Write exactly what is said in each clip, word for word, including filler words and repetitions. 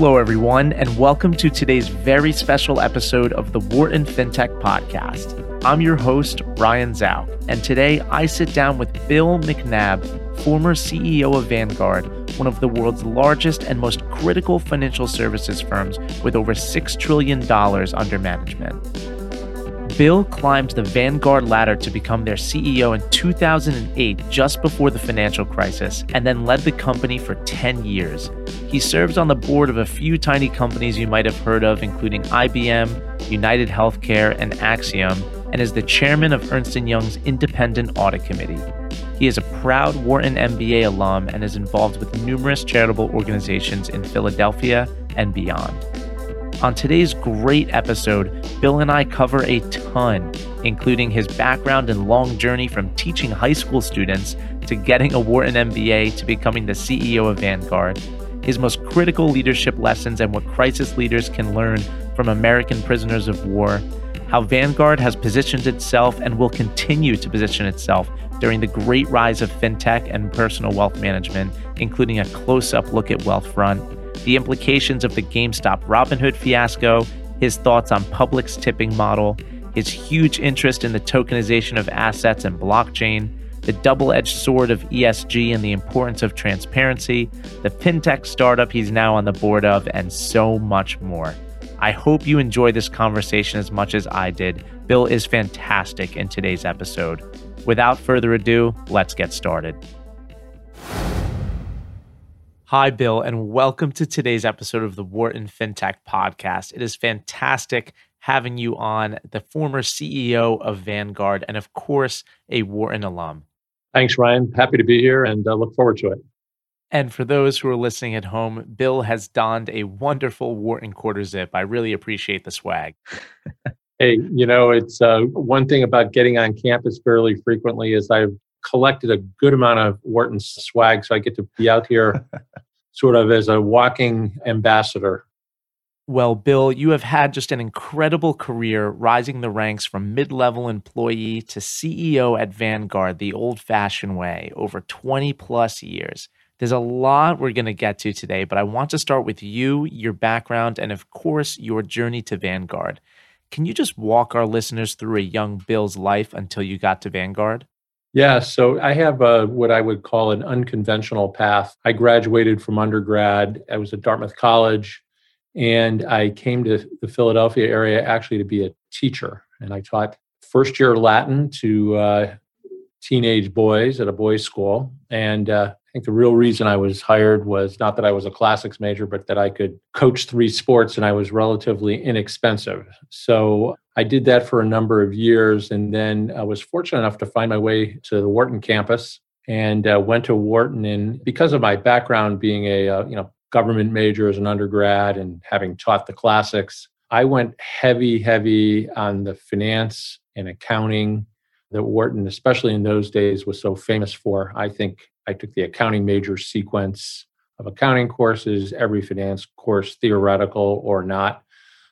Hello, everyone, and welcome to today's very special episode of the Wharton FinTech Podcast. I'm your host, Ryan Zhao, and today I sit down with Bill McNabb, former C E O of Vanguard, one of the world's largest and most critical financial services firms with over six trillion dollars under management. Bill climbed the Vanguard ladder to become their C E O in two thousand eight, just before the financial crisis, and then led the company for ten years. He serves on the board of a few tiny companies you might have heard of, including I B M, United Healthcare, and Axiom, and is the chairman of Ernst and Young's Independent Audit Committee. He is a proud Wharton M B A alum and is involved with numerous charitable organizations in Philadelphia and beyond. On today's great episode, Bill and I cover a ton, including his background and long journey from teaching high school students to getting a Wharton M B A to becoming the C E O of Vanguard, his most critical leadership lessons and what crisis leaders can learn from American prisoners of war, how Vanguard has positioned itself and will continue to position itself during the great rise of fintech and personal wealth management, including a close-up look at Wealthfront, the implications of the GameStop Robinhood fiasco, his thoughts on Public's tipping model, his huge interest in the tokenization of assets and blockchain, the double-edged sword of E S G and the importance of transparency, the fintech startup he's now on the board of, and so much more. I hope you enjoy this conversation as much as I did. Bill is fantastic in today's episode. Without further ado, let's get started. Hi, Bill, and welcome to today's episode of the Wharton FinTech Podcast. It is fantastic having you on, the former C E O of Vanguard and, of course, a Wharton alum. Thanks, Ryan. Happy to be here and uh, look forward to it. And for those who are listening at home, Bill has donned a wonderful Wharton quarter zip. I really appreciate the swag. Hey, you know, it's uh, one thing about getting on campus fairly frequently is I've collected a good amount of Wharton swag, so I get to be out here sort of as a walking ambassador. Well, Bill, you have had just an incredible career rising the ranks from mid-level employee to C E O at Vanguard the old-fashioned way over twenty plus years. There's a lot we're going to get to today, but I want to start with you, your background, and of course, your journey to Vanguard. Can you just walk our listeners through a young Bill's life until you got to Vanguard? Yeah, so I have a, what I would call an unconventional path. I graduated from undergrad. I was at Dartmouth College, and I came to the Philadelphia area actually to be a teacher. And I taught first-year Latin to uh, teenage boys at a boys' school, and uh, I think the real reason I was hired was not that I was a classics major, but that I could coach three sports and I was relatively inexpensive. So I did that for a number of years. And then I was fortunate enough to find my way to the Wharton campus and uh, went to Wharton. And because of my background being a uh, you know government major as an undergrad and having taught the classics, I went heavy, heavy on the finance and accounting that Wharton, especially in those days, was so famous for. I think I took the accounting major sequence of accounting courses, every finance course, theoretical or not,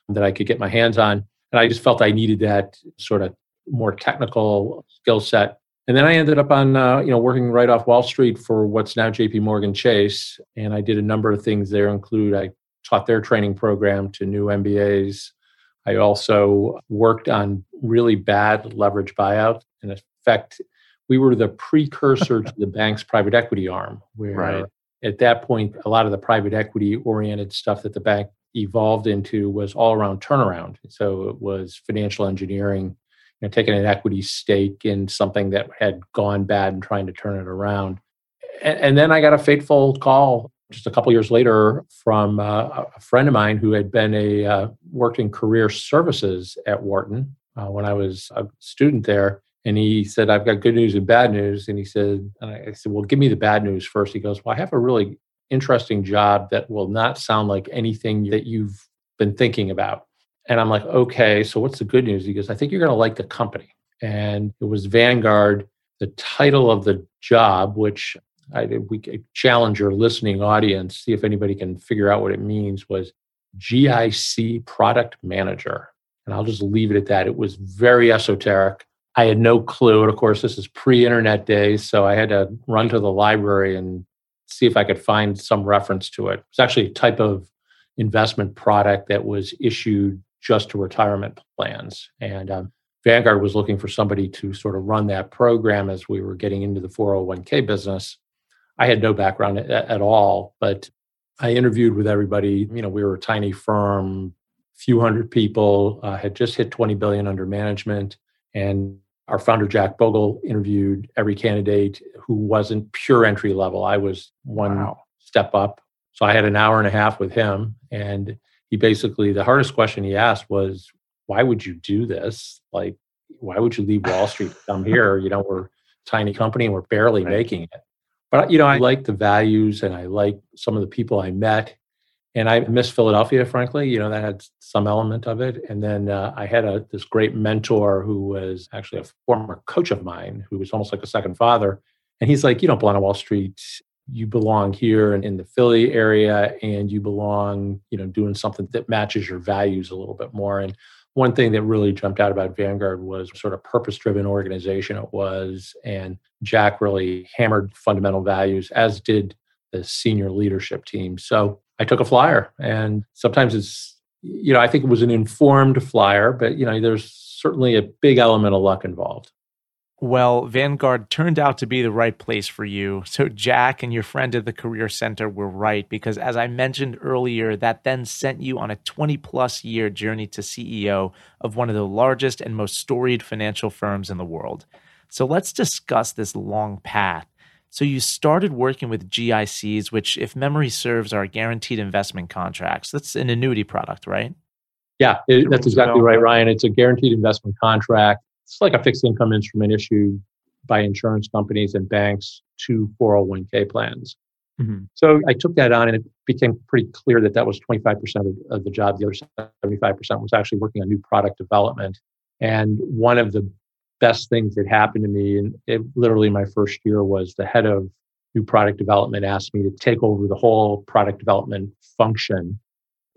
that I could get my hands on. And I just felt I needed that sort of more technical skill set. And then I ended up on, uh, you know, working right off Wall Street for what's now J P. Morgan Chase. And I did a number of things there, include I taught their training program to new M B As. I also worked on really bad leverage buyouts. In effect, we were the precursor to the bank's private equity arm, where right. At that point, a lot of the private equity-oriented stuff that the bank evolved into was all around turnaround. So it was financial engineering, you know, taking an equity stake in something that had gone bad and trying to turn it around. And, and then I got a fateful call just a couple years later from uh, a friend of mine who had been a uh, worked in career services at Wharton uh, when I was a student there. And he said, I've got good news and bad news. And he said, and I said, well, give me the bad news first. He goes, well, I have a really interesting job that will not sound like anything that you've been thinking about. And I'm like, okay, so what's the good news? He goes, I think you're going to like the company. And it was Vanguard, the title of the job, which I we challenge your listening audience, see if anybody can figure out what it means, was G I C Product Manager. And I'll just leave it at that. It was very esoteric. I had no clue. And of course, this is pre-internet days. So I had to run to the library and see if I could find some reference to it. It's actually a type of investment product that was issued just to retirement plans. And um, Vanguard was looking for somebody to sort of run that program as we were getting into the four oh one k business. I had no background at, at all, but I interviewed with everybody. You know, we were a tiny firm, few hundred people, uh, had just hit twenty billion under management. And our founder, Jack Bogle, interviewed every candidate who wasn't pure entry level. I was one wow. step up. So I had an hour and a half with him. And he basically, the hardest question he asked was, why would you do this? Like, why would you leave Wall Street to come here? You know, we're a tiny company and we're barely right. making it. But, you know, I liked the values and I liked some of the people I met. And I miss Philadelphia, frankly. You know, that had some element of it. And then uh, I had a, this great mentor who was actually a former coach of mine, who was almost like a second father. And he's like, you don't belong on Wall Street. You belong here and in the Philly area, and you belong, you know, doing something that matches your values a little bit more. And one thing that really jumped out about Vanguard was sort of purpose-driven organization it was. And Jack really hammered fundamental values, as did the senior leadership team. So I took a flyer, and sometimes it's, you know, I think it was an informed flyer, but, you know, there's certainly a big element of luck involved. Well, Vanguard turned out to be the right place for you. So Jack and your friend at the Career Center were right, because as I mentioned earlier, that then sent you on a twenty plus year journey to C E O of one of the largest and most storied financial firms in the world. So let's discuss this long path. So you started working with G I Cs, which, if memory serves, are guaranteed investment contracts. That's an annuity product, right? Yeah, it, that's exactly right, Ryan. It's a guaranteed investment contract. It's like a fixed income instrument issued by insurance companies and banks to four oh one k plans. Mm-hmm. So I took that on, and it became pretty clear that that was twenty-five percent of, of the job. The other seventy-five percent was actually working on new product development. And one of the best things that happened to me, and it, literally my first year, was the head of new product development asked me to take over the whole product development function.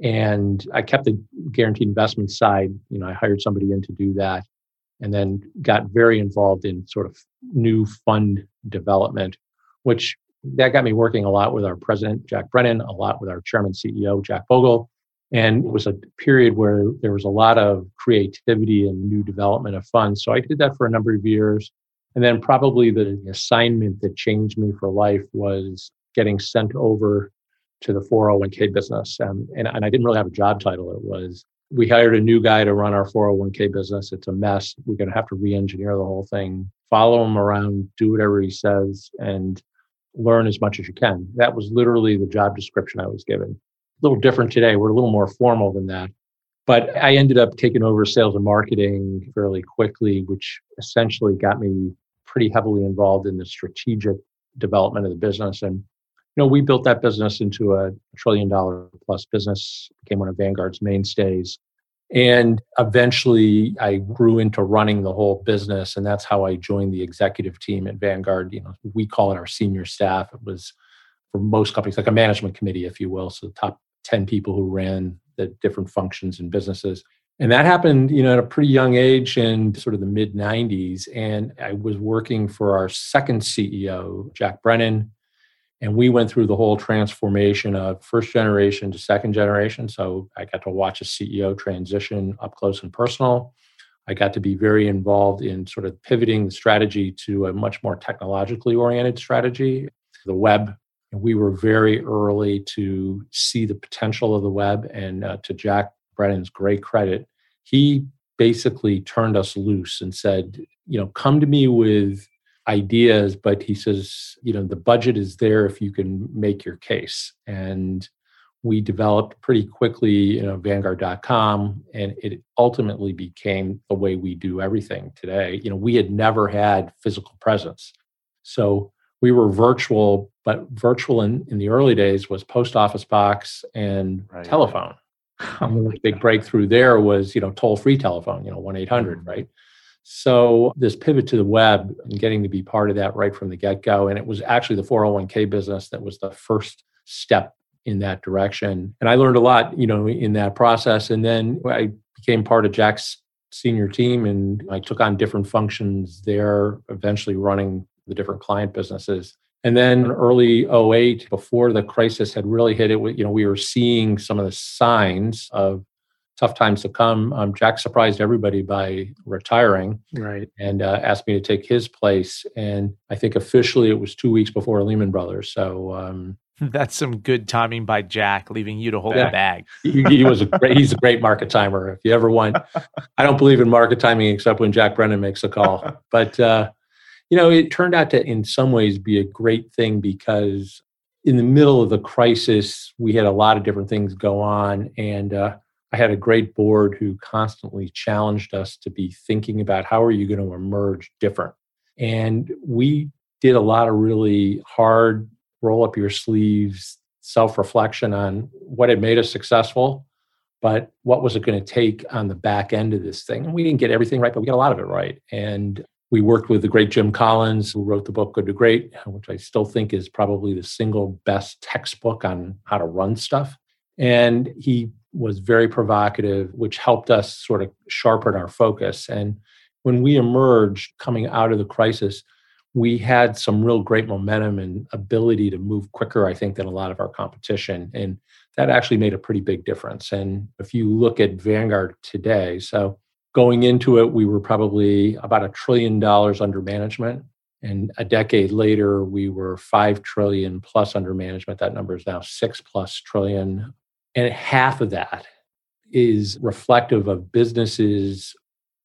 And I kept the guaranteed investment side. You know, I hired somebody in to do that, and then got very involved in sort of new fund development, which that got me working a lot with our president, Jack Brennan, a lot with our chairman, C E O, Jack Bogle. And it was a period where there was a lot of creativity and new development of funds. So I did that for a number of years. And then probably the assignment that changed me for life was getting sent over to the four oh one k business. Um, and, and I didn't really have a job title. It was, we hired a new guy to run our four oh one k business. It's a mess. We're going to have to re-engineer the whole thing, follow him around, do whatever he says, and learn as much as you can. That was literally the job description I was given. A little different today. We're a little more formal than that. But I ended up taking over sales and marketing fairly quickly, which essentially got me pretty heavily involved in the strategic development of the business. And you know, we built that business into a trillion dollar plus business, became one of Vanguard's mainstays. And eventually I grew into running the whole business. And that's how I joined the executive team at Vanguard. You know, we call it our senior staff. It was, for most companies, like a management committee, if you will. So the top ten people who ran the different functions and businesses. And that happened, you know, at a pretty young age in sort of the mid nineties. And I was working for our second C E O, Jack Brennan. And we went through the whole transformation of first generation to second generation. So I got to watch a C E O transition up close and personal. I got to be very involved in sort of pivoting the strategy to a much more technologically oriented strategy, the web. And we were very early to see the potential of the web. And uh, to Jack Brennan's great credit, he basically turned us loose and said, you know, come to me with ideas, but he says, you know, the budget is there if you can make your case. And we developed pretty quickly, you know, Vanguard dot com, and it ultimately became the way we do everything today. You know, we had never had physical presence. So we were virtual, but virtual in, in the early days was post office box and right. telephone. Oh my God. The big breakthrough there was, you know, toll-free telephone, you know, one eight hundred, right? So this pivot to the web and getting to be part of that right from the get-go. And it was actually the four oh one k business that was the first step in that direction. And I learned a lot, you know, in that process. And then I became part of Jack's senior team, and I took on different functions there, eventually running the different client businesses. And then early oh eight, before the crisis had really hit, it, you know, we were seeing some of the signs of tough times to come. Um, Jack surprised everybody by retiring, right? And uh, asked me to take his place. And I think officially it was two weeks before Lehman Brothers. So um, that's some good timing by Jack, leaving you to hold yeah. the bag. he, he was a great, he's a great market timer. If you ever want, I don't believe in market timing except when Jack Brennan makes a call, but. Uh, You know, it turned out to, in some ways, be a great thing because in the middle of the crisis, we had a lot of different things go on. And uh, I had a great board who constantly challenged us to be thinking about how are you going to emerge different. And we did a lot of really hard, roll up your sleeves, self-reflection on what had made us successful, but what was it going to take on the back end of this thing? And we didn't get everything right, but we got a lot of it right. And we worked with the great Jim Collins, who wrote the book Good to Great, which I still think is probably the single best textbook on how to run stuff. And he was very provocative, which helped us sort of sharpen our focus. And when we emerged coming out of the crisis, we had some real great momentum and ability to move quicker, I think, than a lot of our competition. And that actually made a pretty big difference. And if you look at Vanguard today, so going into it, we were probably about a trillion dollars under management. And a decade later, we were five trillion plus under management. That number is now six plus trillion. And half of that is reflective of businesses,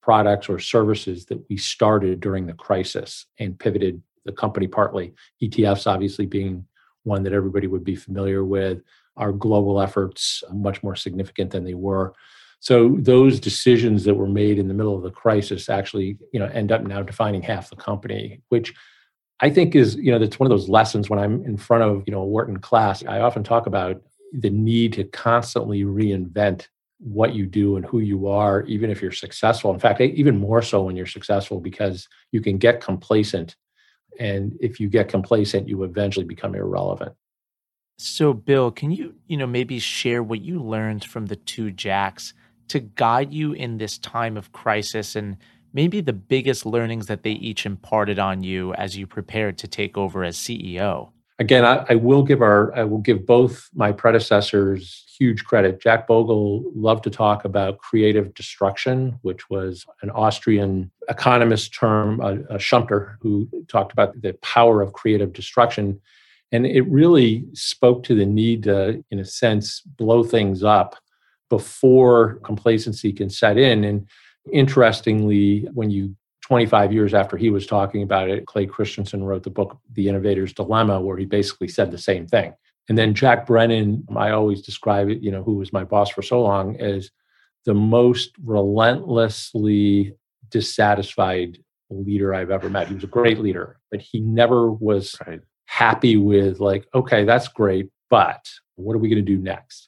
products, or services that we started during the crisis and pivoted the company partly. E T Fs obviously being one that everybody would be familiar with. Our global efforts are much more significant than they were. So those decisions that were made in the middle of the crisis actually, you know, end up now defining half the company, which I think is, you know, that's one of those lessons when I'm in front of, you know, a Wharton class, I often talk about the need to constantly reinvent what you do and who you are, even if you're successful. In fact, even more so when you're successful, because you can get complacent. And if you get complacent, you eventually become irrelevant. So Bill, can you, you know, maybe share what you learned from the two Jacks to guide you in this time of crisis and maybe the biggest learnings that they each imparted on you as you prepared to take over as C E O? Again, I, I will give our, I will give both my predecessors huge credit. Jack Bogle loved to talk about creative destruction, which was an Austrian economist term, a, a Schumpeter, who talked about the power of creative destruction. And it really spoke to the need to, in a sense, blow things up before complacency can set in. And interestingly, when you, twenty-five years after he was talking about it, Clay Christensen wrote the book, The Innovator's Dilemma, where he basically said the same thing. And then Jack Brennan, I always describe it, you know, who was my boss for so long, as the most relentlessly dissatisfied leader I've ever met. He was a great leader, but he never was right. happy with like, okay, that's great, but what are we going to do next?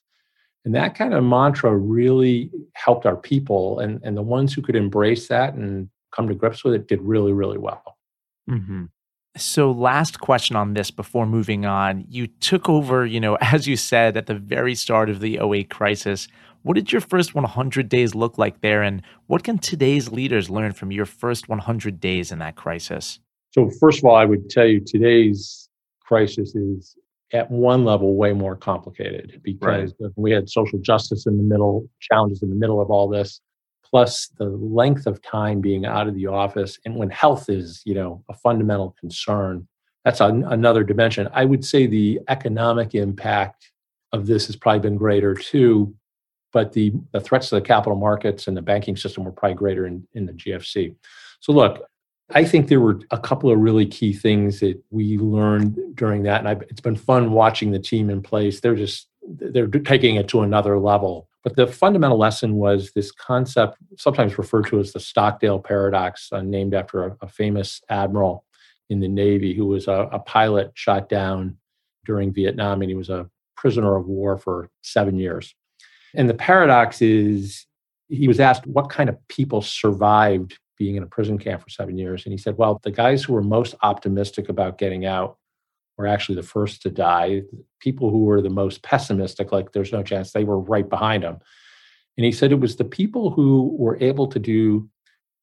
And that kind of mantra really helped our people. And, and the ones who could embrace that and come to grips with it did really, really well. Mm-hmm. So last question on this before moving on. You took over, you know, as you said, at the very start of the oh eight crisis. What did your first one hundred days look like there? And what can today's leaders learn from your first one hundred days in that crisis? So first of all, I would tell you today's crisis is at one level way more complicated because right. we had social justice in the middle, challenges in the middle of all this, plus the length of time being out of the office. And when health is, you know, a fundamental concern, that's an, another dimension. I would say the economic impact of this has probably been greater too, but the, the threats to the capital markets and the banking system were probably greater in, in the G F C. So look, I think there were a couple of really key things that we learned during that. And I've, it's been fun watching the team in place. They're just, they're taking it to another level. But the fundamental lesson was this concept, sometimes referred to as the Stockdale paradox, uh, named after a, a famous admiral in the Navy who was a, a pilot shot down during Vietnam. And he was a prisoner of war for seven years. And the paradox is he was asked what kind of people survived being in a prison camp for seven years. And he said, well, the guys who were most optimistic about getting out were actually the first to die. People who were the most pessimistic, like there's no chance, they were right behind them. And he said it was the people who were able to do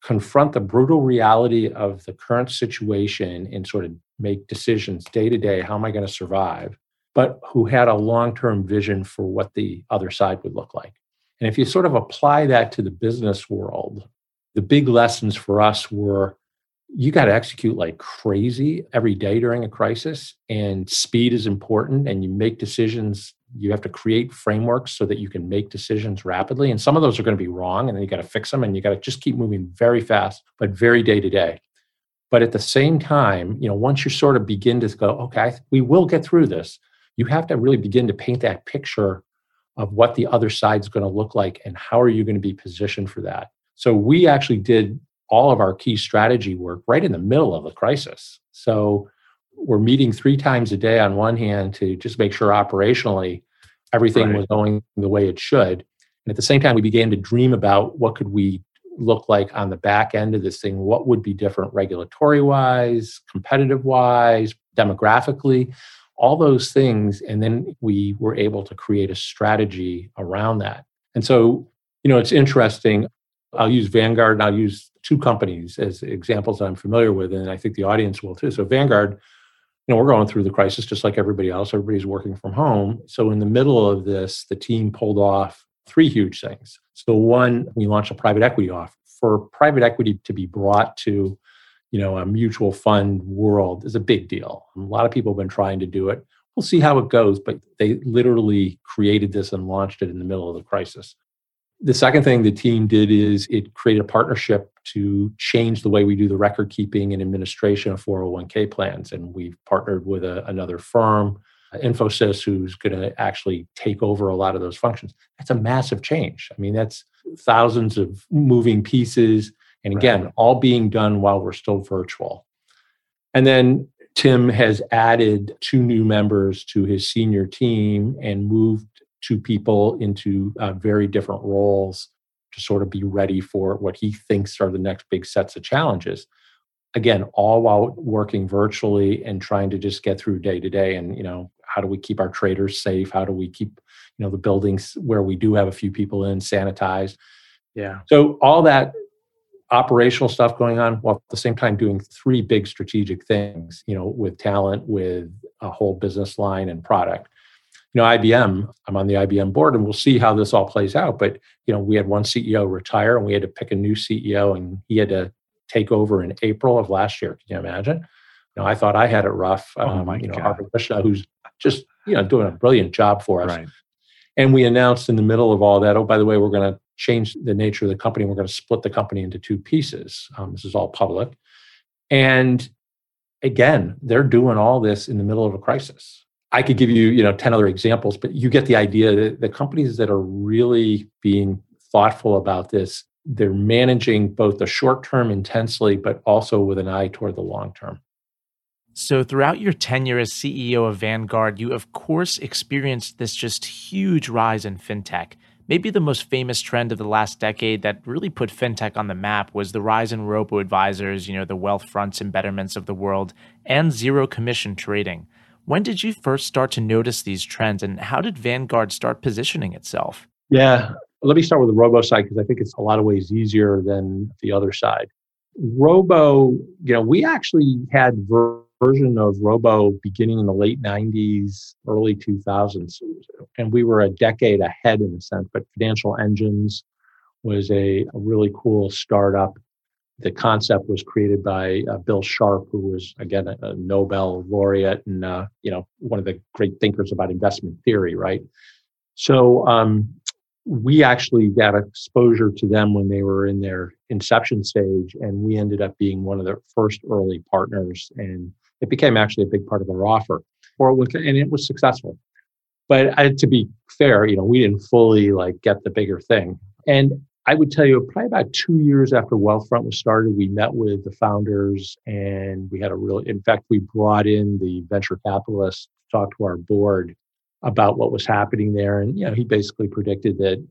confront the brutal reality of the current situation and sort of make decisions day to day, how am I going to survive, but who had a long-term vision for what the other side would look like. And if you sort of apply that to the business world, the big lessons for us were, you got to execute like crazy every day during a crisis, and speed is important, and you make decisions, you have to create frameworks so that you can make decisions rapidly. And some of those are going to be wrong, and then you got to fix them, and you got to just keep moving very fast, but very day to day. But at the same time, you know, once you sort of begin to go, okay, we will get through this, you have to really begin to paint that picture of what the other side's going to look like and how are you going to be positioned for that. So we actually did all of our key strategy work right in the middle of a crisis. So we're meeting three times a day on one hand to just make sure operationally everything right. was going the way it should. And at the same time, we began to dream about what could we look like on the back end of this thing, what would be different regulatory-wise, competitive-wise, demographically, all those things. And then we were able to create a strategy around that. And so, you know, it's interesting. I'll use Vanguard and I'll use two companies as examples that I'm familiar with, and I think the audience will too. So Vanguard, you know, we're going through the crisis just like everybody else. Everybody's working from home. So in the middle of this, the team pulled off three huge things. So one, we launched a private equity offer. For private equity to be brought to, you know, a mutual fund world is a big deal. A lot of people have been trying to do it. We'll see how it goes, but they literally created this and launched it in the middle of the crisis. The second thing the team did is it created a partnership to change the way we do the record keeping and administration of four oh one k plans. And we've partnered with a, another firm, Infosys, who's going to actually take over a lot of those functions. That's a massive change. I mean, that's thousands of moving pieces. And again, right. all being done while we're still virtual. And then Tim has added two new members to his senior team and moved two people into uh, very different roles to sort of be ready for what he thinks are the next big sets of challenges. Again, all while working virtually and trying to just get through day to day. And, you know, how do we keep our traders safe? How do we keep, you know, the buildings where we do have a few people in sanitized? Yeah. So all that operational stuff going on while at the same time doing three big strategic things, you know, with talent, with a whole business line and product. You know, I B M, I'm on the I B M board, and we'll see how this all plays out. But, you know, we had one C E O retire and we had to pick a new C E O, and he had to take over in April of last year. Can you imagine? You know, I thought I had it rough. Um, oh my you know, God. Arvind Krishna, who's just, you know, doing a brilliant job for us. Right. And we announced in the middle of all that, oh, by the way, we're going to change the nature of the company. We're going to split the company into two pieces. Um, this is all public. And again, they're doing all this in the middle of a crisis. I could give you, you know, ten other examples, but you get the idea that the companies that are really being thoughtful about this, they're managing both the short term intensely, but also with an eye toward the long term. So throughout your tenure as C E O of Vanguard, you of course experienced this just huge rise in fintech. Maybe the most famous trend of the last decade that really put fintech on the map was the rise in robo-advisors, you know, the Wealthfronts and Betterments of the world, and zero commission trading. When did you first start to notice these trends, and how did Vanguard start positioning itself? Yeah, let me start with the robo side, because I think it's a lot of ways easier than the other side. Robo, you know, we actually had ver- version of robo beginning in the late nineties, early two thousands, and we were a decade ahead in a sense, but Financial Engines was a, a really cool startup. The concept was created by uh, Bill Sharpe, who was, again, a, a Nobel laureate and, uh, you know, one of the great thinkers about investment theory, right? So um, we actually got exposure to them when they were in their inception stage, and we ended up being one of their first early partners, and it became actually a big part of our offer, or and it was successful. But uh, to be fair, you know, we didn't fully, like, get the bigger thing. And I would tell you, probably about two years after Wealthfront was started, we met with the founders, and we had a real, in fact, we brought in the venture capitalist to talk to our board about what was happening there. And, you know, he basically predicted that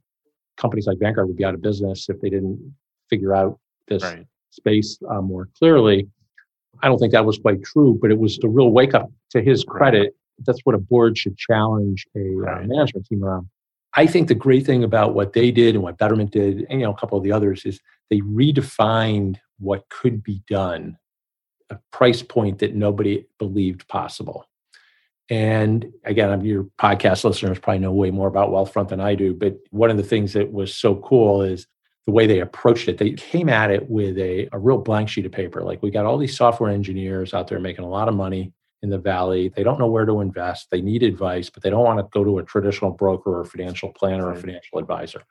companies like Vanguard would be out of business if they didn't figure out this right. space uh, more clearly. I don't think that was quite true, but it was a real wake up to his credit. Right. That's what a board should challenge a right. uh, management team around. I think the great thing about what they did and what Betterment did, and, you know, a couple of the others, is they redefined what could be done a price point that nobody believed possible. And again, I'm your podcast listeners probably know way more about Wealthfront than I do, but one of the things that was so cool is the way they approached it. They came at it with a, a real blank sheet of paper. Like, we got all these software engineers out there making a lot of money in the Valley. They don't know where to invest. They need advice, but they don't want to go to a traditional broker or financial planner or financial advisor. In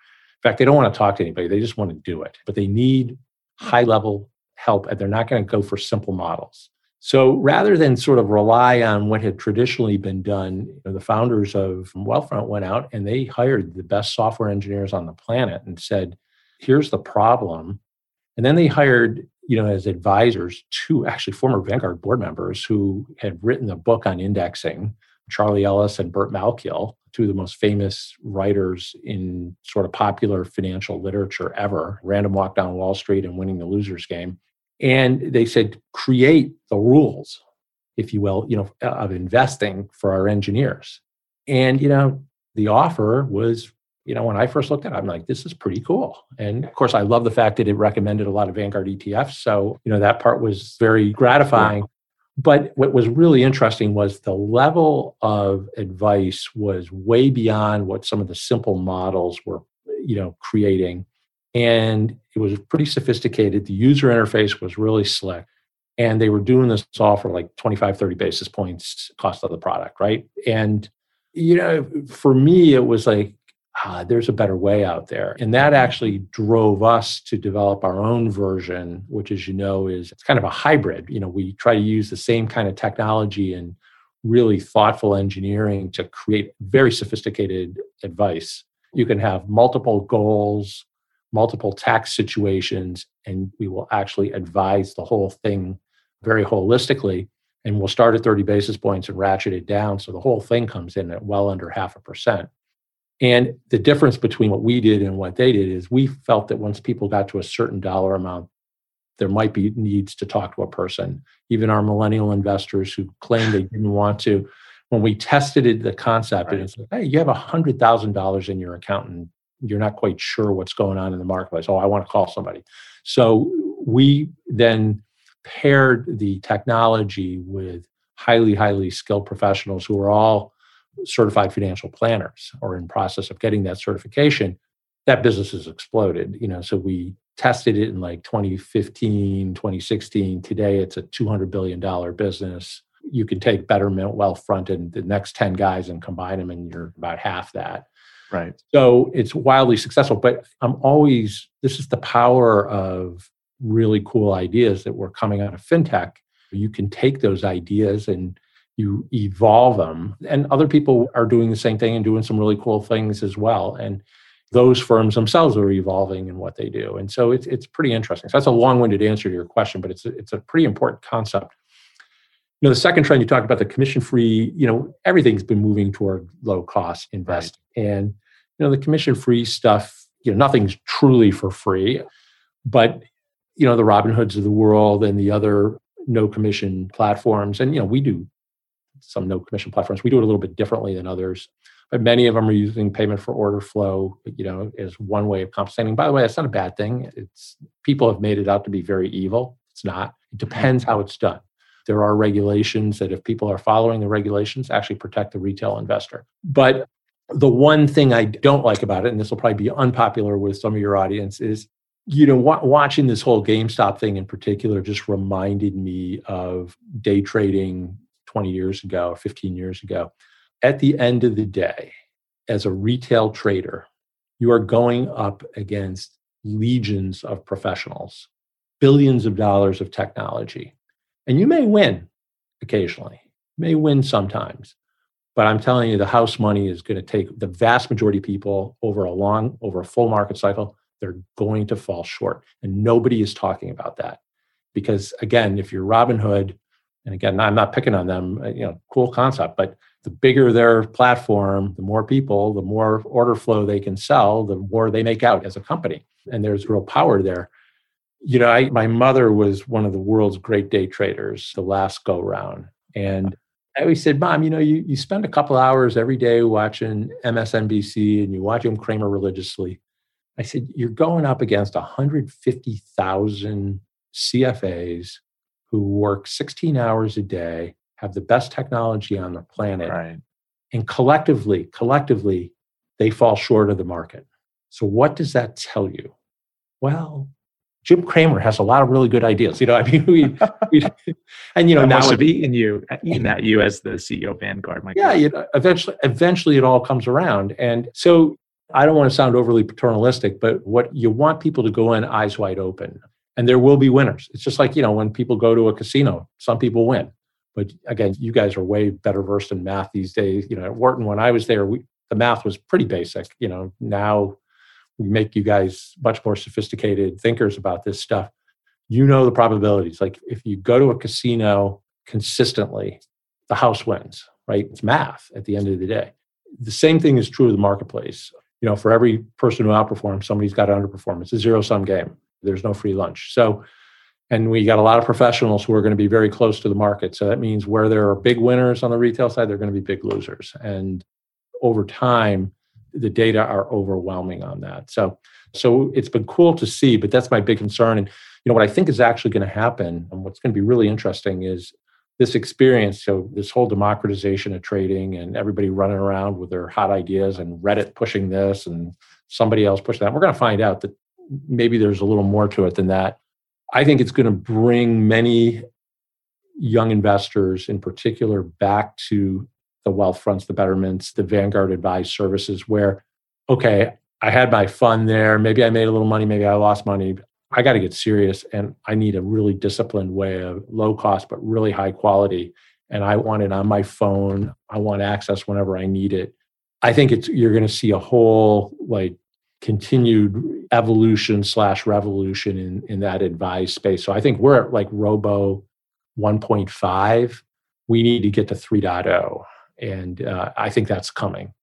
fact, they don't want to talk to anybody. They just want to do it. But they need high-level help, and they're not going to go for simple models. So rather than sort of rely on what had traditionally been done, you know, the founders of Wealthfront went out and they hired the best software engineers on the planet and said, here's the problem. And then they hired, you know, as advisors, two actually former Vanguard board members who had written a book on indexing, Charlie Ellis and Burt Malkiel, two of the most famous writers in sort of popular financial literature ever, Random Walk Down Wall Street and Winning the Loser's Game. And they said, create the rules, if you will, you know, of investing for our engineers. And, you know, the offer was, you know, when I first looked at it, I'm like, this is pretty cool. And of course, I love the fact that it recommended a lot of Vanguard E T Fs. So, you know, that part was very gratifying. Yeah. But what was really interesting was the level of advice was way beyond what some of the simple models were, you know, creating. And it was pretty sophisticated. The user interface was really slick. And they were doing this all for like twenty-five, thirty basis points cost of the product, right? And, you know, for me, it was like, ah, there's a better way out there. And that actually drove us to develop our own version, which, as you know, is it's kind of a hybrid. You know, we try to use the same kind of technology and really thoughtful engineering to create very sophisticated advice. You can have multiple goals, multiple tax situations, and we will actually advise the whole thing very holistically. And we'll start at thirty basis points and ratchet it down. So the whole thing comes in at well under half a percent. And the difference between what we did and what they did is we felt that once people got to a certain dollar amount, there might be needs to talk to a person. Even our millennial investors who claimed they didn't want to, when we tested the concept, right. And it's like, hey, you have one hundred thousand dollars in your account and you're not quite sure what's going on in the marketplace. Oh, I want to call somebody. So we then paired the technology with highly, highly skilled professionals who are all certified financial planners or in process of getting that certification. That business has exploded. You know, so we tested it in like twenty fifteen, twenty sixteen. Today, it's a two hundred billion dollars business. You can take Betterment, Wealthfront, and the next ten guys and combine them, and you're about half that. Right. So it's wildly successful, but I'm always, this is the power of really cool ideas that were coming out of fintech. You can take those ideas and you evolve them. And other people are doing the same thing and doing some really cool things as well. And those firms themselves are evolving in what they do. And so it's it's pretty interesting. So that's a long-winded answer to your question, but it's a, it's a pretty important concept. You know, the second trend you talked about, the commission-free, you know, everything's been moving toward low-cost investing. Right. And, you know, the commission-free stuff, you know, nothing's truly for free. But, you know, the Robinhoods of the world and the other no-commission platforms, and, you know, we do some no-commission platforms. We do it a little bit differently than others. But many of them are using payment for order flow, you know, as one way of compensating. By the way, that's not a bad thing. It's people have made it out to be very evil. It's not. It depends how it's done. There are regulations that if people are following the regulations, actually protect the retail investor. But the one thing I don't like about it, and this will probably be unpopular with some of your audience, is, you know, w- watching this whole GameStop thing in particular just reminded me of day trading twenty years ago, or fifteen years ago. At the end of the day, as a retail trader, you are going up against legions of professionals, billions of dollars of technology. And you may win occasionally, you may win sometimes, but I'm telling you, the house money is going to take the vast majority of people over a long, over a full market cycle. They're going to fall short. And nobody is talking about that. Because again, if you're Robinhood, and again, I'm not picking on them, you know, cool concept, but the bigger their platform, the more people, the more order flow they can sell, the more they make out as a company. And there's real power there. You know, I, my mother was one of the world's great day traders the last go round. And I always said, Mom, you know, you, you spend a couple hours every day watching M S N B C and you watch him Cramer religiously. I said, you're going up against one hundred fifty thousand C F As who work sixteen hours a day, have the best technology on the planet, right. and collectively, collectively, they fall short of the market. So what does that tell you? Well, Jim Cramer has a lot of really good ideas. You know, I mean, we, we and you know, that now must have eaten you, eaten at you as the C E O of Vanguard. My yeah, you know, eventually, eventually it all comes around. And so I don't want to sound overly paternalistic, but what you want people to go in eyes wide open, and there will be winners. It's just like, you know, when people go to a casino, some people win. But again, you guys are way better versed in math these days. You know, at Wharton, when I was there, we, the math was pretty basic. You know, now we make you guys much more sophisticated thinkers about this stuff. You know the probabilities. Like if you go to a casino consistently, the house wins, right? It's math at the end of the day. The same thing is true of the marketplace. You know, for every person who outperforms, somebody's got to underperform. It's a zero-sum game. There's no free lunch. So, and we got a lot of professionals who are going to be very close to the market. So that means where there are big winners on the retail side, they're going to be big losers. And over time, the data are overwhelming on that. So, so it's been cool to see, but that's my big concern. And you know what I think is actually going to happen, and what's going to be really interesting is this experience. So this whole democratization of trading and everybody running around with their hot ideas and Reddit pushing this and somebody else pushing that. We're going to find out that maybe there's a little more to it than that. I think it's going to bring many young investors in particular back to the Wealthfronts, the Betterments, the Vanguard Advised Services, where, okay, I had my fun there. Maybe I made a little money. Maybe I lost money. I got to get serious, and I need a really disciplined way of low cost, but really high quality. And I want it on my phone. I want access whenever I need it. I think it's you're going to see a whole like continued evolution slash revolution in, in that advised space. So I think we're at like Robo one point five. We need to get to three point oh. And uh, I think that's coming.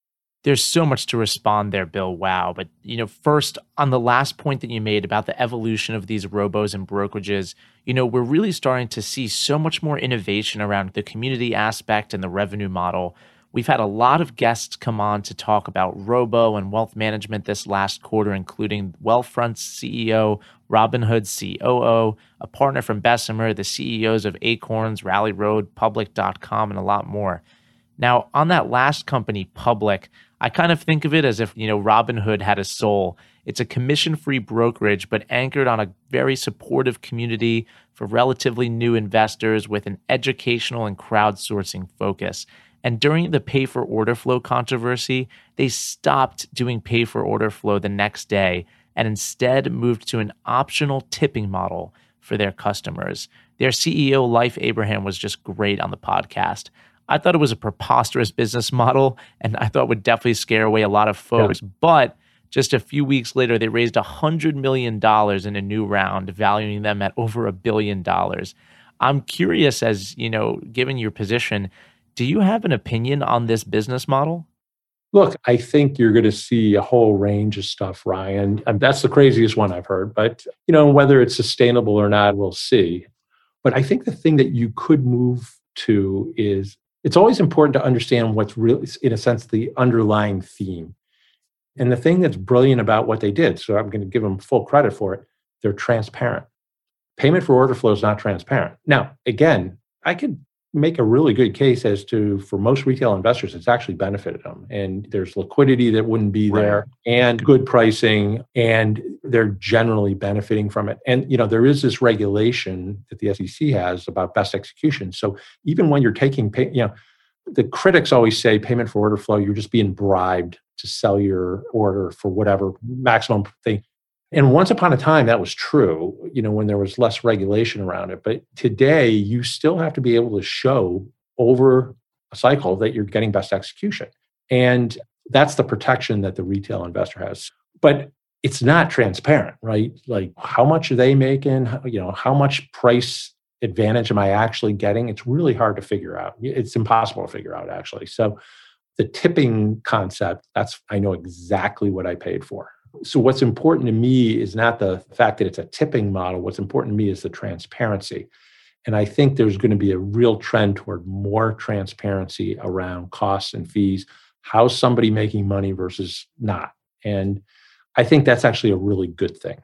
There's so much to respond there, Bill. Wow. But, you know, first, on the last point that you made about the evolution of these robos and brokerages, you know, we're really starting to see so much more innovation around the community aspect and the revenue model. We've had a lot of guests come on to talk about robo and wealth management this last quarter, including Wealthfront's C E O, Robinhood's C O O, a partner from Bessemer, the C E Os of Acorns, Rally Road, Public dot com, and a lot more. Now, on that last company, Public, I kind of think of it as if, you know, Robinhood had a soul. It's a commission-free brokerage, but anchored on a very supportive community for relatively new investors with an educational and crowdsourcing focus. And during the pay-for-order flow controversy, they stopped doing pay-for-order flow the next day and instead moved to an optional tipping model for their customers. Their C E O, Life Abraham, was just great on the podcast. I thought it was a preposterous business model, and I thought would definitely scare away a lot of folks. Yeah. But just a few weeks later, they raised one hundred million dollars in a new round, valuing them at over a billion dollars. I'm curious, as you know, given your position, do you have an opinion on this business model? Look, I think you're going to see a whole range of stuff, Ryan. And that's the craziest one I've heard. But you know, whether it's sustainable or not, we'll see. But I think the thing that you could move to is it's always important to understand what's really, in a sense, the underlying theme. And the thing that's brilliant about what they did, so I'm going to give them full credit for it, they're transparent. Payment for order flow is not transparent. Now, again, I could make a really good case as to, for most retail investors, it's actually benefited them. And there's liquidity that wouldn't be there, right, and good pricing, and they're generally benefiting from it. And, you know, there is this regulation that the S E C has about best execution. So even when you're taking, pay, you know, the critics always say payment for order flow, you're just being bribed to sell your order for whatever maximum thing. And once upon a time, that was true, you know, when there was less regulation around it. But today, you still have to be able to show over a cycle that you're getting best execution. And that's the protection that the retail investor has. But it's not transparent, right? Like, how much are they making? You know, how much price advantage am I actually getting? It's really hard to figure out. It's impossible to figure out, actually. So the tipping concept, that's, I know exactly what I paid for. So what's important to me is not the fact that it's a tipping model. What's important to me is the transparency. And I think there's going to be a real trend toward more transparency around costs and fees, how somebody making money versus not. And I think that's actually a really good thing.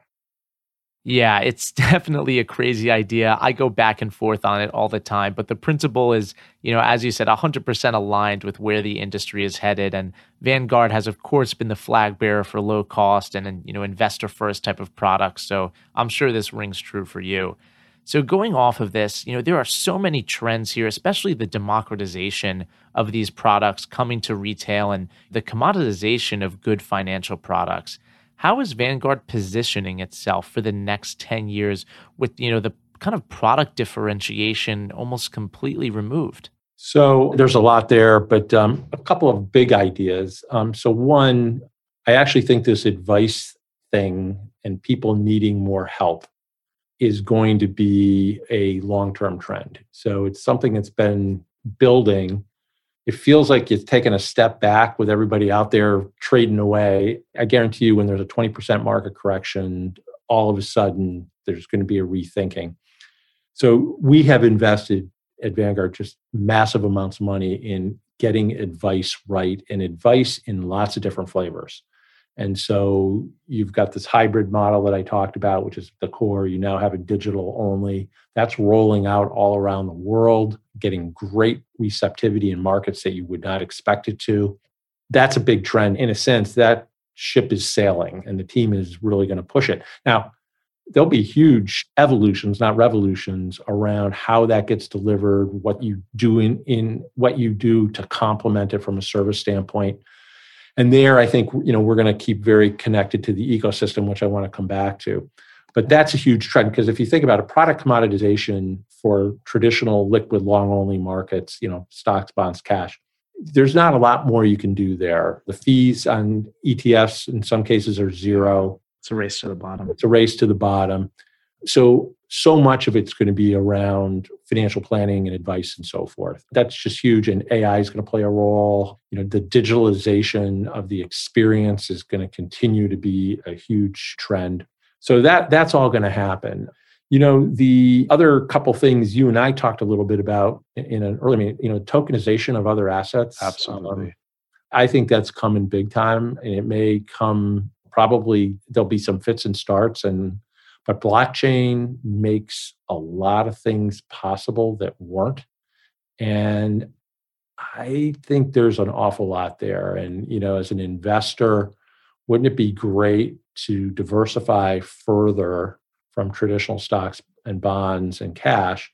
Yeah, it's definitely a crazy idea. I go back and forth on it all the time, but the principle is, you know, as you said, one hundred percent aligned with where the industry is headed. And Vanguard has, of course, been the flag bearer for low cost and, and you know, investor first type of products. So I'm sure this rings true for you. So going off of this, you know, there are so many trends here, especially the democratization of these products coming to retail and the commoditization of good financial products. How is Vanguard positioning itself for the next ten years with, you know, the kind of product differentiation almost completely removed? So there's a lot there, but um, a couple of big ideas. Um, so one, I actually think this advice thing and people needing more help is going to be a long-term trend. So it's something that's been building. It feels like it's taken a step back with everybody out there trading away. I guarantee you when there's a twenty percent market correction, all of a sudden there's going to be a rethinking. So we have invested at Vanguard just massive amounts of money in getting advice right, and advice in lots of different flavors. And so you've got this hybrid model that I talked about, which is the core. You now have a digital only. That's rolling out all around the world, getting great receptivity in markets that you would not expect it to. That's a big trend. In a sense, that ship is sailing and the team is really going to push it. Now, there'll be huge evolutions, not revolutions, around how that gets delivered, what you do in, in what you do to complement it from a service standpoint. And there, I think, you know, we're going to keep very connected to the ecosystem, which I want to come back to. But that's a huge trend, because if you think about it, product commoditization for traditional liquid long-only markets, you know, stocks, bonds, cash, there's not a lot more you can do there. The fees on E T Fs in some cases are zero. It's a race to the bottom. It's a race to the bottom. So, so much of it's going to be around financial planning and advice and so forth. That's just huge. And A I is going to play a role. You know, the digitalization of the experience is going to continue to be a huge trend. So that that's all going to happen. You know, the other couple things you and I talked a little bit about in an earlier, you know, tokenization of other assets. Absolutely. Um, I think that's coming big time, and it may come, probably there'll be some fits and starts, and but blockchain makes a lot of things possible that weren't. And I think there's an awful lot there. And, you know, as an investor, wouldn't it be great to diversify further from traditional stocks and bonds and cash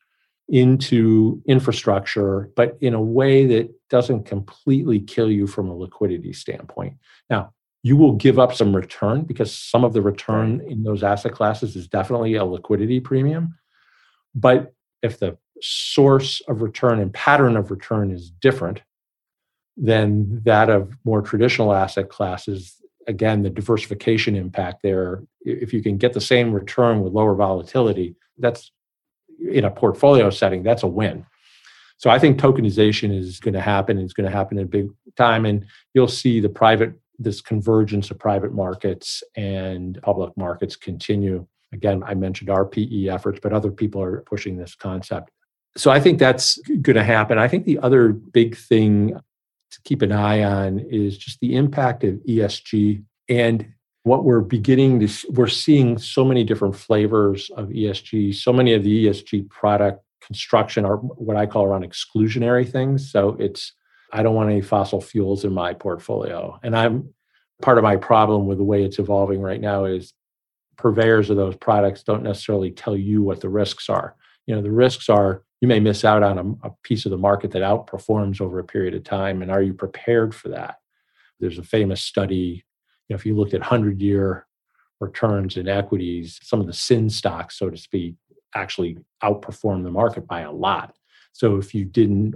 into infrastructure, but in a way that doesn't completely kill you from a liquidity standpoint? Now, you will give up some return, because some of the return in those asset classes is definitely a liquidity premium. But if the source of return and pattern of return is different than that of more traditional asset classes, again, the diversification impact there, if you can get the same return with lower volatility, that's in a portfolio setting, that's a win. So I think tokenization is going to happen. It's going to happen in a big time. And you'll see the private this convergence of private markets and public markets continue. Again, I mentioned our P E efforts, but other people are pushing this concept. So I think that's going to happen. I think the other big thing to keep an eye on is just the impact of E S G, and what we're beginning to, we're seeing so many different flavors of E S G. So many of the E S G product construction are what I call around exclusionary things. So it's, I don't want any fossil fuels in my portfolio. And I'm part of my problem with the way it's evolving right now is purveyors of those products don't necessarily tell you what the risks are. You know, the risks are you may miss out on a, a piece of the market that outperforms over a period of time. And are you prepared for that? There's a famous study, you know, if you looked at one hundred year returns in equities, some of the sin stocks, so to speak, actually outperform the market by a lot. So if you didn't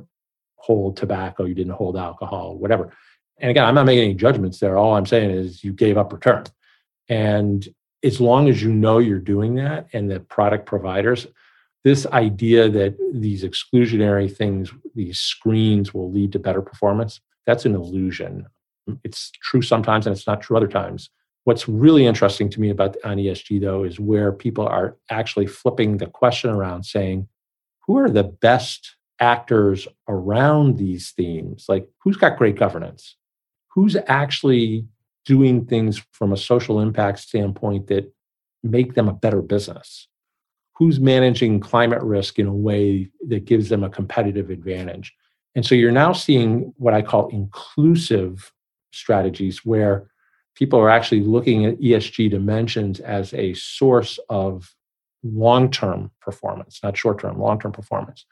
hold tobacco, you didn't hold alcohol, whatever. And again, I'm not making any judgments there. All I'm saying is you gave up return. And as long as you know you're doing that, and the product providers, this idea that these exclusionary things, these screens will lead to better performance, that's an illusion. It's true sometimes and it's not true other times. What's really interesting to me about on E S G, though, is where people are actually flipping the question around saying, who are the best actors around these themes? Like, who's got great governance? Who's actually doing things from a social impact standpoint that make them a better business? Who's managing climate risk in a way that gives them a competitive advantage? And so you're now seeing what I call inclusive strategies, where people are actually looking at E S G dimensions as a source of long-term performance, not short-term, long-term performance.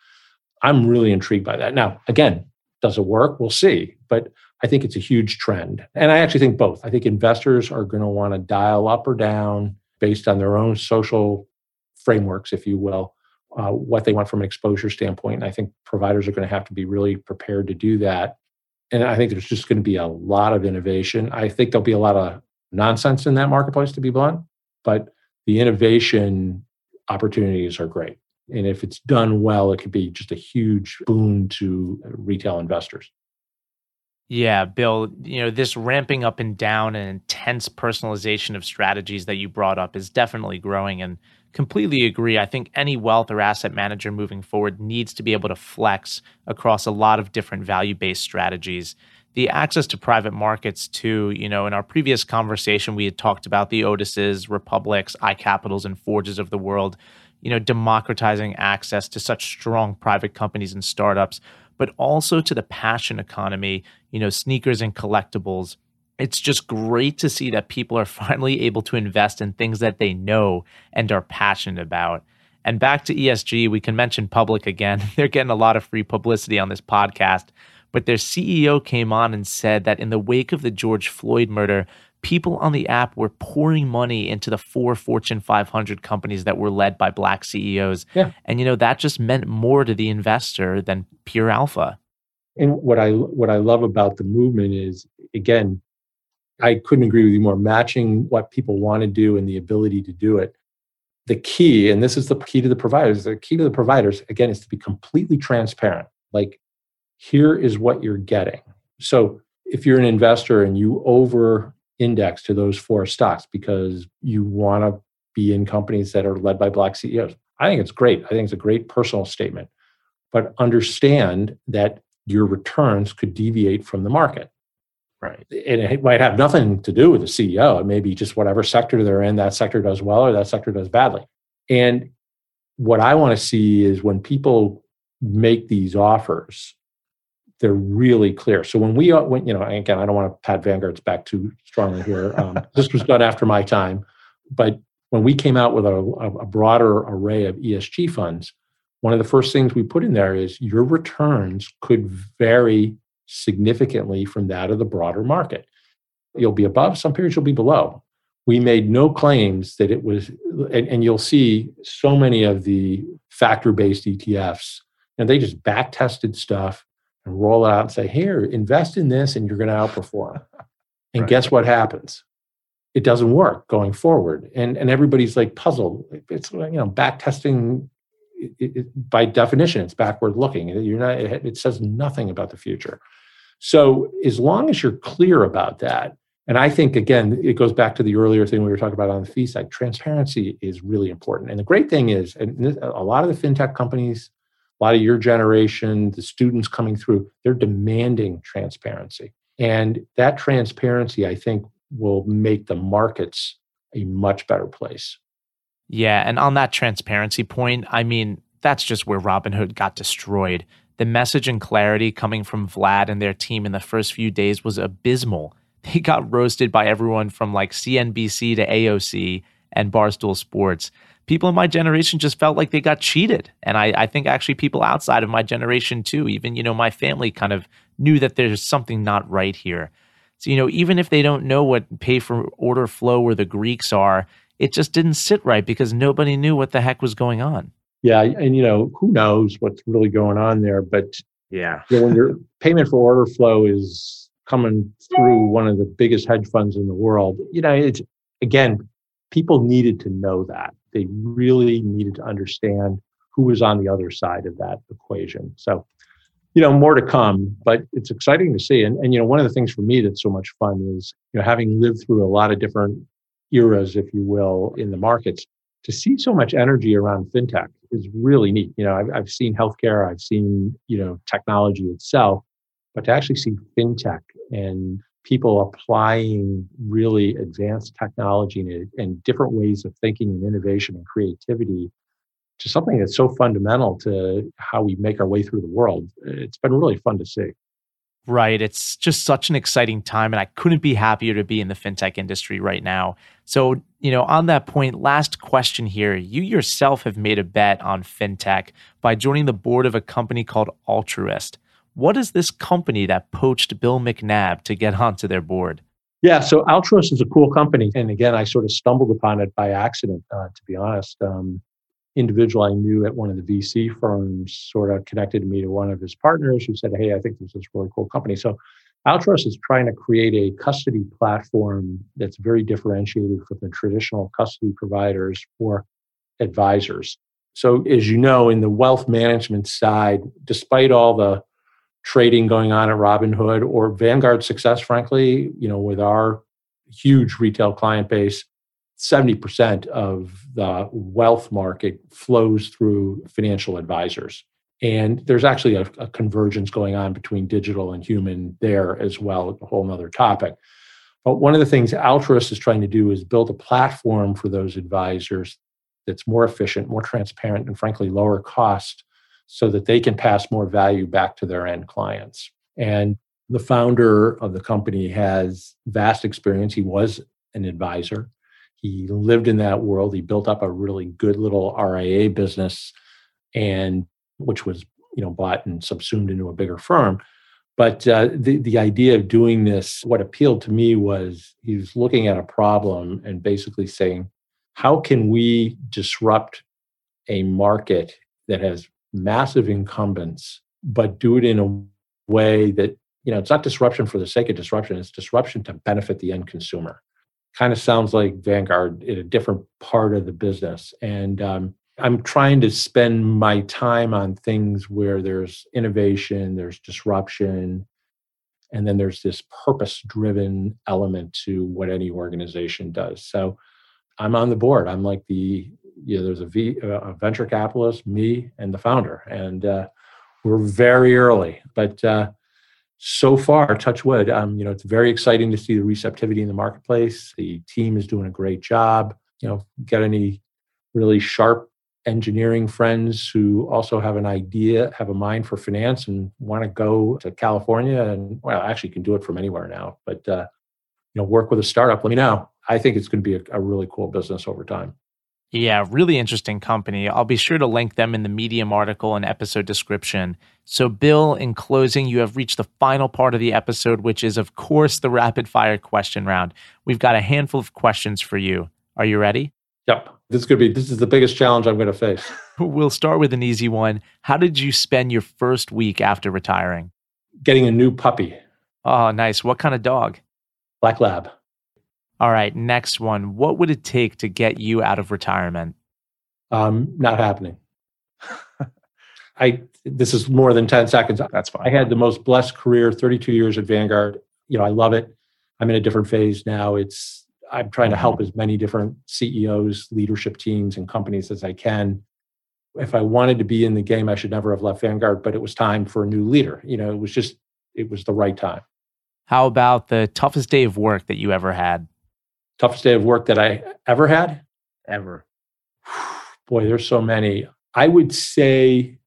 I'm really intrigued by that. Now, again, does it work? We'll see. But I think it's a huge trend. And I actually think both. I think investors are going to want to dial up or down based on their own social frameworks, if you will, uh, what they want from an exposure standpoint. And I think providers are going to have to be really prepared to do that. And I think there's just going to be a lot of innovation. I think there'll be a lot of nonsense in that marketplace, to be blunt, but the innovation opportunities are great. And if it's done well, it could be just a huge boon to retail investors. Yeah, Bill, you know, this ramping up and down and intense personalization of strategies that you brought up is definitely growing, and completely agree. I think any wealth or asset manager moving forward needs to be able to flex across a lot of different value-based strategies. The access to private markets too, you know, in our previous conversation, we had talked about the Otises, Republics, iCapitals, and Forges of the world, you know, democratizing access to such strong private companies and startups, but also to the passion economy, you know, sneakers and collectibles. It's just great to see that people are finally able to invest in things that they know and are passionate about. And back to E S G, we can mention Public again. They're getting a lot of free publicity on this podcast, but their C E O came on and said that in the wake of the George Floyd murder, people on the app were pouring money into the four Fortune five hundred companies that were led by Black C E Os. Yeah. And, you know, that just meant more to the investor than pure alpha. And what I what I love about the movement is, again, I couldn't agree with you more, matching what people want to do and the ability to do it. The key, and this is the key to the providers, the key to the providers, again, is to be completely transparent. Like, here is what you're getting. So if you're an investor and you over index to those four stocks because you want to be in companies that are led by Black C E Os, I think it's great. I think it's a great personal statement, but understand that your returns could deviate from the market. Right. And it might have nothing to do with the C E O. It may be just whatever sector they're in, that sector does well or that sector does badly. And what I want to see is when people make these offers, they're really clear. So when we, when, you know, again, I don't want to pat Vanguard's back too strongly here. Um, this was done after my time. But when we came out with a, a broader array of E S G funds, one of the first things we put in there is your returns could vary significantly from that of the broader market. You'll be above, some periods you'll be below. We made no claims that it was, and, and you'll see so many of the factor-based E T Fs, and they just back-tested stuff and roll it out and say, here, invest in this and you're going to outperform. And right. Guess what happens? It doesn't work going forward. And, and everybody's like puzzled. It's, you know, back testing, it, it, by definition, it's backward looking. You're not, it, it says nothing about the future. So as long as you're clear about that, and I think, again, it goes back to the earlier thing we were talking about on the fee side, transparency is really important. And the great thing is, and this, a lot of the fintech companies, a lot of your generation, the students coming through, they're demanding transparency. And that transparency, I think, will make the markets a much better place. Yeah. And on that transparency point, I mean, that's just where Robinhood got destroyed. The message and clarity coming from Vlad and their team in the first few days was abysmal. They got roasted by everyone from like C N B C to A O C and Barstool Sports. People in my generation just felt like they got cheated. And I, I think actually people outside of my generation too, even, you know, my family kind of knew that there's something not right here. So, you know, even if they don't know what pay for order flow or the Greeks are, it just didn't sit right because nobody knew what the heck was going on. Yeah. And, you know, who knows what's really going on there, but yeah, you know, when your payment for order flow is coming through one of the biggest hedge funds in the world, you know, it's, again, people needed to know that. They really needed to understand who was on the other side of that equation. So, you know, more to come, but it's exciting to see. And, and, you know, one of the things for me that's so much fun is, you know, having lived through a lot of different eras, if you will, in the markets, to see so much energy around fintech is really neat. You know, I've, I've seen healthcare, I've seen, you know, technology itself, but to actually see fintech and people applying really advanced technology and, and different ways of thinking and innovation and creativity to something that's so fundamental to how we make our way through the world. It's been really fun to see. Right. It's just such an exciting time, and I couldn't be happier to be in the fintech industry right now. So, you know, on that point, last question here. You yourself have made a bet on fintech by joining the board of a company called Altruist. What is this company that poached Bill McNabb to get onto their board? Yeah, so Altruist is a cool company. And again, I sort of stumbled upon it by accident, uh, to be honest. Um, individual I knew at one of the V C firms sort of connected me to one of his partners who said, hey, I think there's this really cool company. So Altruist is trying to create a custody platform that's very differentiated from the traditional custody providers for advisors. So as you know, in the wealth management side, despite all the trading going on at Robinhood or Vanguard's success, frankly, you know, with our huge retail client base, seventy percent of the wealth market flows through financial advisors. And there's actually a, a convergence going on between digital and human there as well, a whole other topic. But one of the things Altruist is trying to do is build a platform for those advisors that's more efficient, more transparent, and frankly, lower cost so that they can pass more value back to their end clients. And the founder of the company has vast experience. He was an advisor. He lived in that world. He built up a really good little R I A business, and which was, you know, bought and subsumed into a bigger firm. But uh, the the idea of doing this, what appealed to me was he was looking at a problem and basically saying, how can we disrupt a market that has massive incumbents, but do it in a way that, you know, it's not disruption for the sake of disruption. It's disruption to benefit the end consumer. Kind of sounds like Vanguard in a different part of the business. And um, I'm trying to spend my time on things where there's innovation, there's disruption, and then there's this purpose-driven element to what any organization does. So I'm on the board. I'm like the, you know, there's a, v, a venture capitalist, me, and the founder. And uh, we're very early, but uh, so far, touch wood, um, you know, it's very exciting to see the receptivity in the marketplace. The team is doing a great job. You know, got any really sharp engineering friends who also have an idea, have a mind for finance and want to go to California and, well, actually can do it from anywhere now, but, uh, you know, work with a startup, let me know. I think it's going to be a, a really cool business over time. Yeah, really interesting company. I'll be sure to link them in the Medium article and episode description. So Bill, in closing, you have reached the final part of the episode, which is, of course, the rapid fire question round. We've got a handful of questions for you. Are you ready? Yep. This is going to be, this is the biggest challenge I'm going to face. We'll start with an easy one. How did you spend your first week after retiring? Getting a new puppy. Oh, nice. What kind of dog? Black Lab. All right, next one. What would it take to get you out of retirement? Um, not happening. I this is more than ten seconds. That's fine. I had the most blessed career, thirty-two years at Vanguard. You know, I love it. I'm in a different phase now. It's I'm trying to help as many different C E Os, leadership teams, and companies as I can. If I wanted to be in the game, I should never have left Vanguard, but it was time for a new leader. You know, it was just it was the right time. How about the toughest day of work that you ever had? Toughest day of work that I ever had? Ever. Boy, there's so many. I would say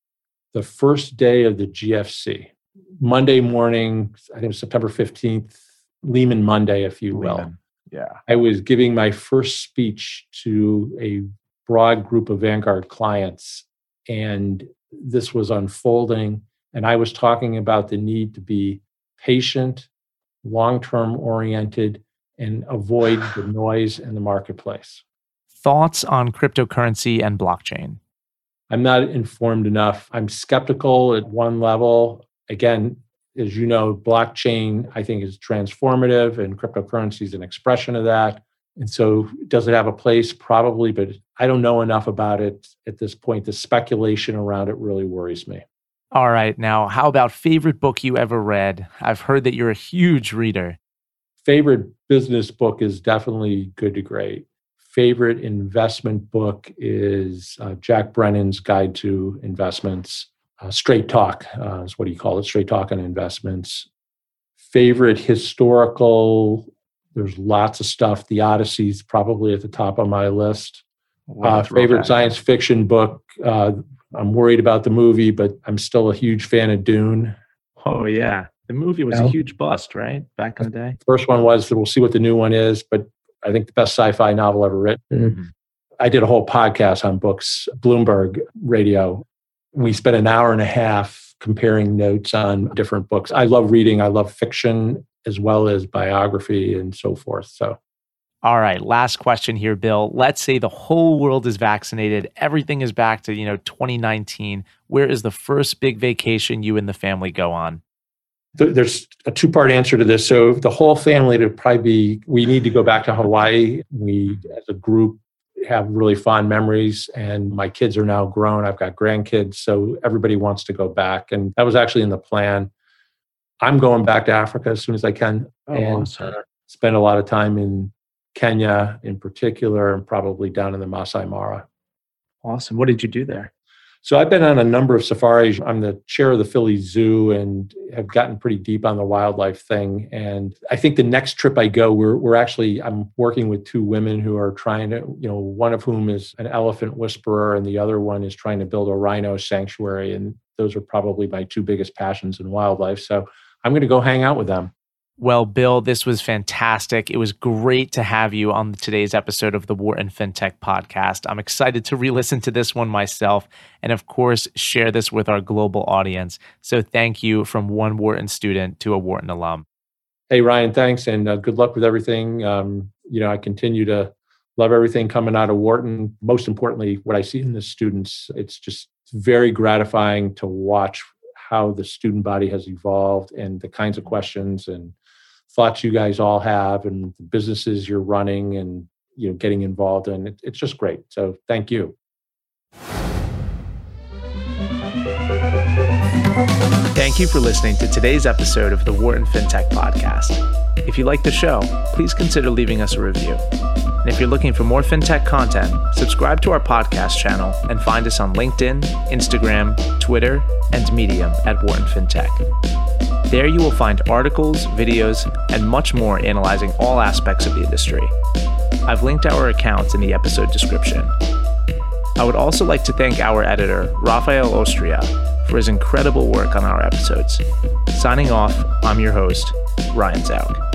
the first day of the G F C. Monday morning, I think it was September fifteenth, Lehman Monday, if you will. Lehman. Yeah. I was giving my first speech to a broad group of Vanguard clients, and this was unfolding. And I was talking about the need to be patient, long-term oriented, and avoid the noise in the marketplace. Thoughts on cryptocurrency and blockchain? I'm not informed enough. I'm skeptical at one level. Again, as you know, blockchain, I think, is transformative, and cryptocurrency is an expression of that. And so does it have a place? Probably, but I don't know enough about it at this point. The speculation around it really worries me. All right. Now, how about favorite book you ever read? I've heard that you're a huge reader. Favorite business book is definitely Good to Great. Favorite investment book is uh, Jack Brennan's Guide to Investments. Uh, Straight Talk uh, is what he called it, Straight Talk on Investments. favorite historical, there's lots of stuff. The Odyssey's probably at the top of my list. Uh, favorite science fiction book. Uh, I'm worried about the movie, but I'm still a huge fan of Dune. Oh, yeah. The movie was yeah. a huge bust, right? Back in the day. The first one was, we'll see what the new one is, but I think the best sci-fi novel ever written. Mm-hmm. I did a whole podcast on books, Bloomberg Radio. We spent an hour and a half comparing notes on different books. I love reading. I love fiction as well as biography and so forth. So, all right, last question here, Bill. Let's say the whole world is vaccinated. Everything is back to, you know, twenty nineteen. Where is the first big vacation you and the family go on? There's a two-part answer to this. So the whole family would probably be, we need to go back to Hawaii. We, as a group, have really fond memories, and my kids are now grown. I've got grandkids, so everybody wants to go back. And that was actually in the plan. I'm going back to Africa as soon as I can oh, and awesome. spend a lot of time in Kenya in particular, and probably down in the Maasai Mara. Awesome. What did you do there? So I've been on a number of safaris. I'm the chair of the Philly Zoo and have gotten pretty deep on the wildlife thing. And I think the next trip I go, we're we're actually, I'm working with two women who are trying to, you know, one of whom is an elephant whisperer and the other one is trying to build a rhino sanctuary. And those are probably my two biggest passions in wildlife. So I'm going to go hang out with them. Well, Bill, this was fantastic. It was great to have you on today's episode of the Wharton FinTech Podcast. I'm excited to re-listen to this one myself and, of course, share this with our global audience. So thank you from one Wharton student to a Wharton alum. Hey, Ryan, thanks, and uh, good luck with everything. Um, you know, I continue to love everything coming out of Wharton. Most importantly, what I see in the students, it's just very gratifying to watch how the student body has evolved and the kinds of questions and thoughts you guys all have and the businesses you're running and, you know, getting involved in. It, it's just great. So thank you. Thank you for listening to today's episode of the Wharton FinTech Podcast. If you like the show, please consider leaving us a review. And if you're looking for more FinTech content, subscribe to our podcast channel and find us on LinkedIn, Instagram, Twitter, and Medium at Wharton FinTech. There you will find articles, videos, and much more analyzing all aspects of the industry. I've linked our accounts in the episode description. I would also like to thank our editor, Rafael Ostria, for his incredible work on our episodes. Signing off, I'm your host, Ryan Zauk.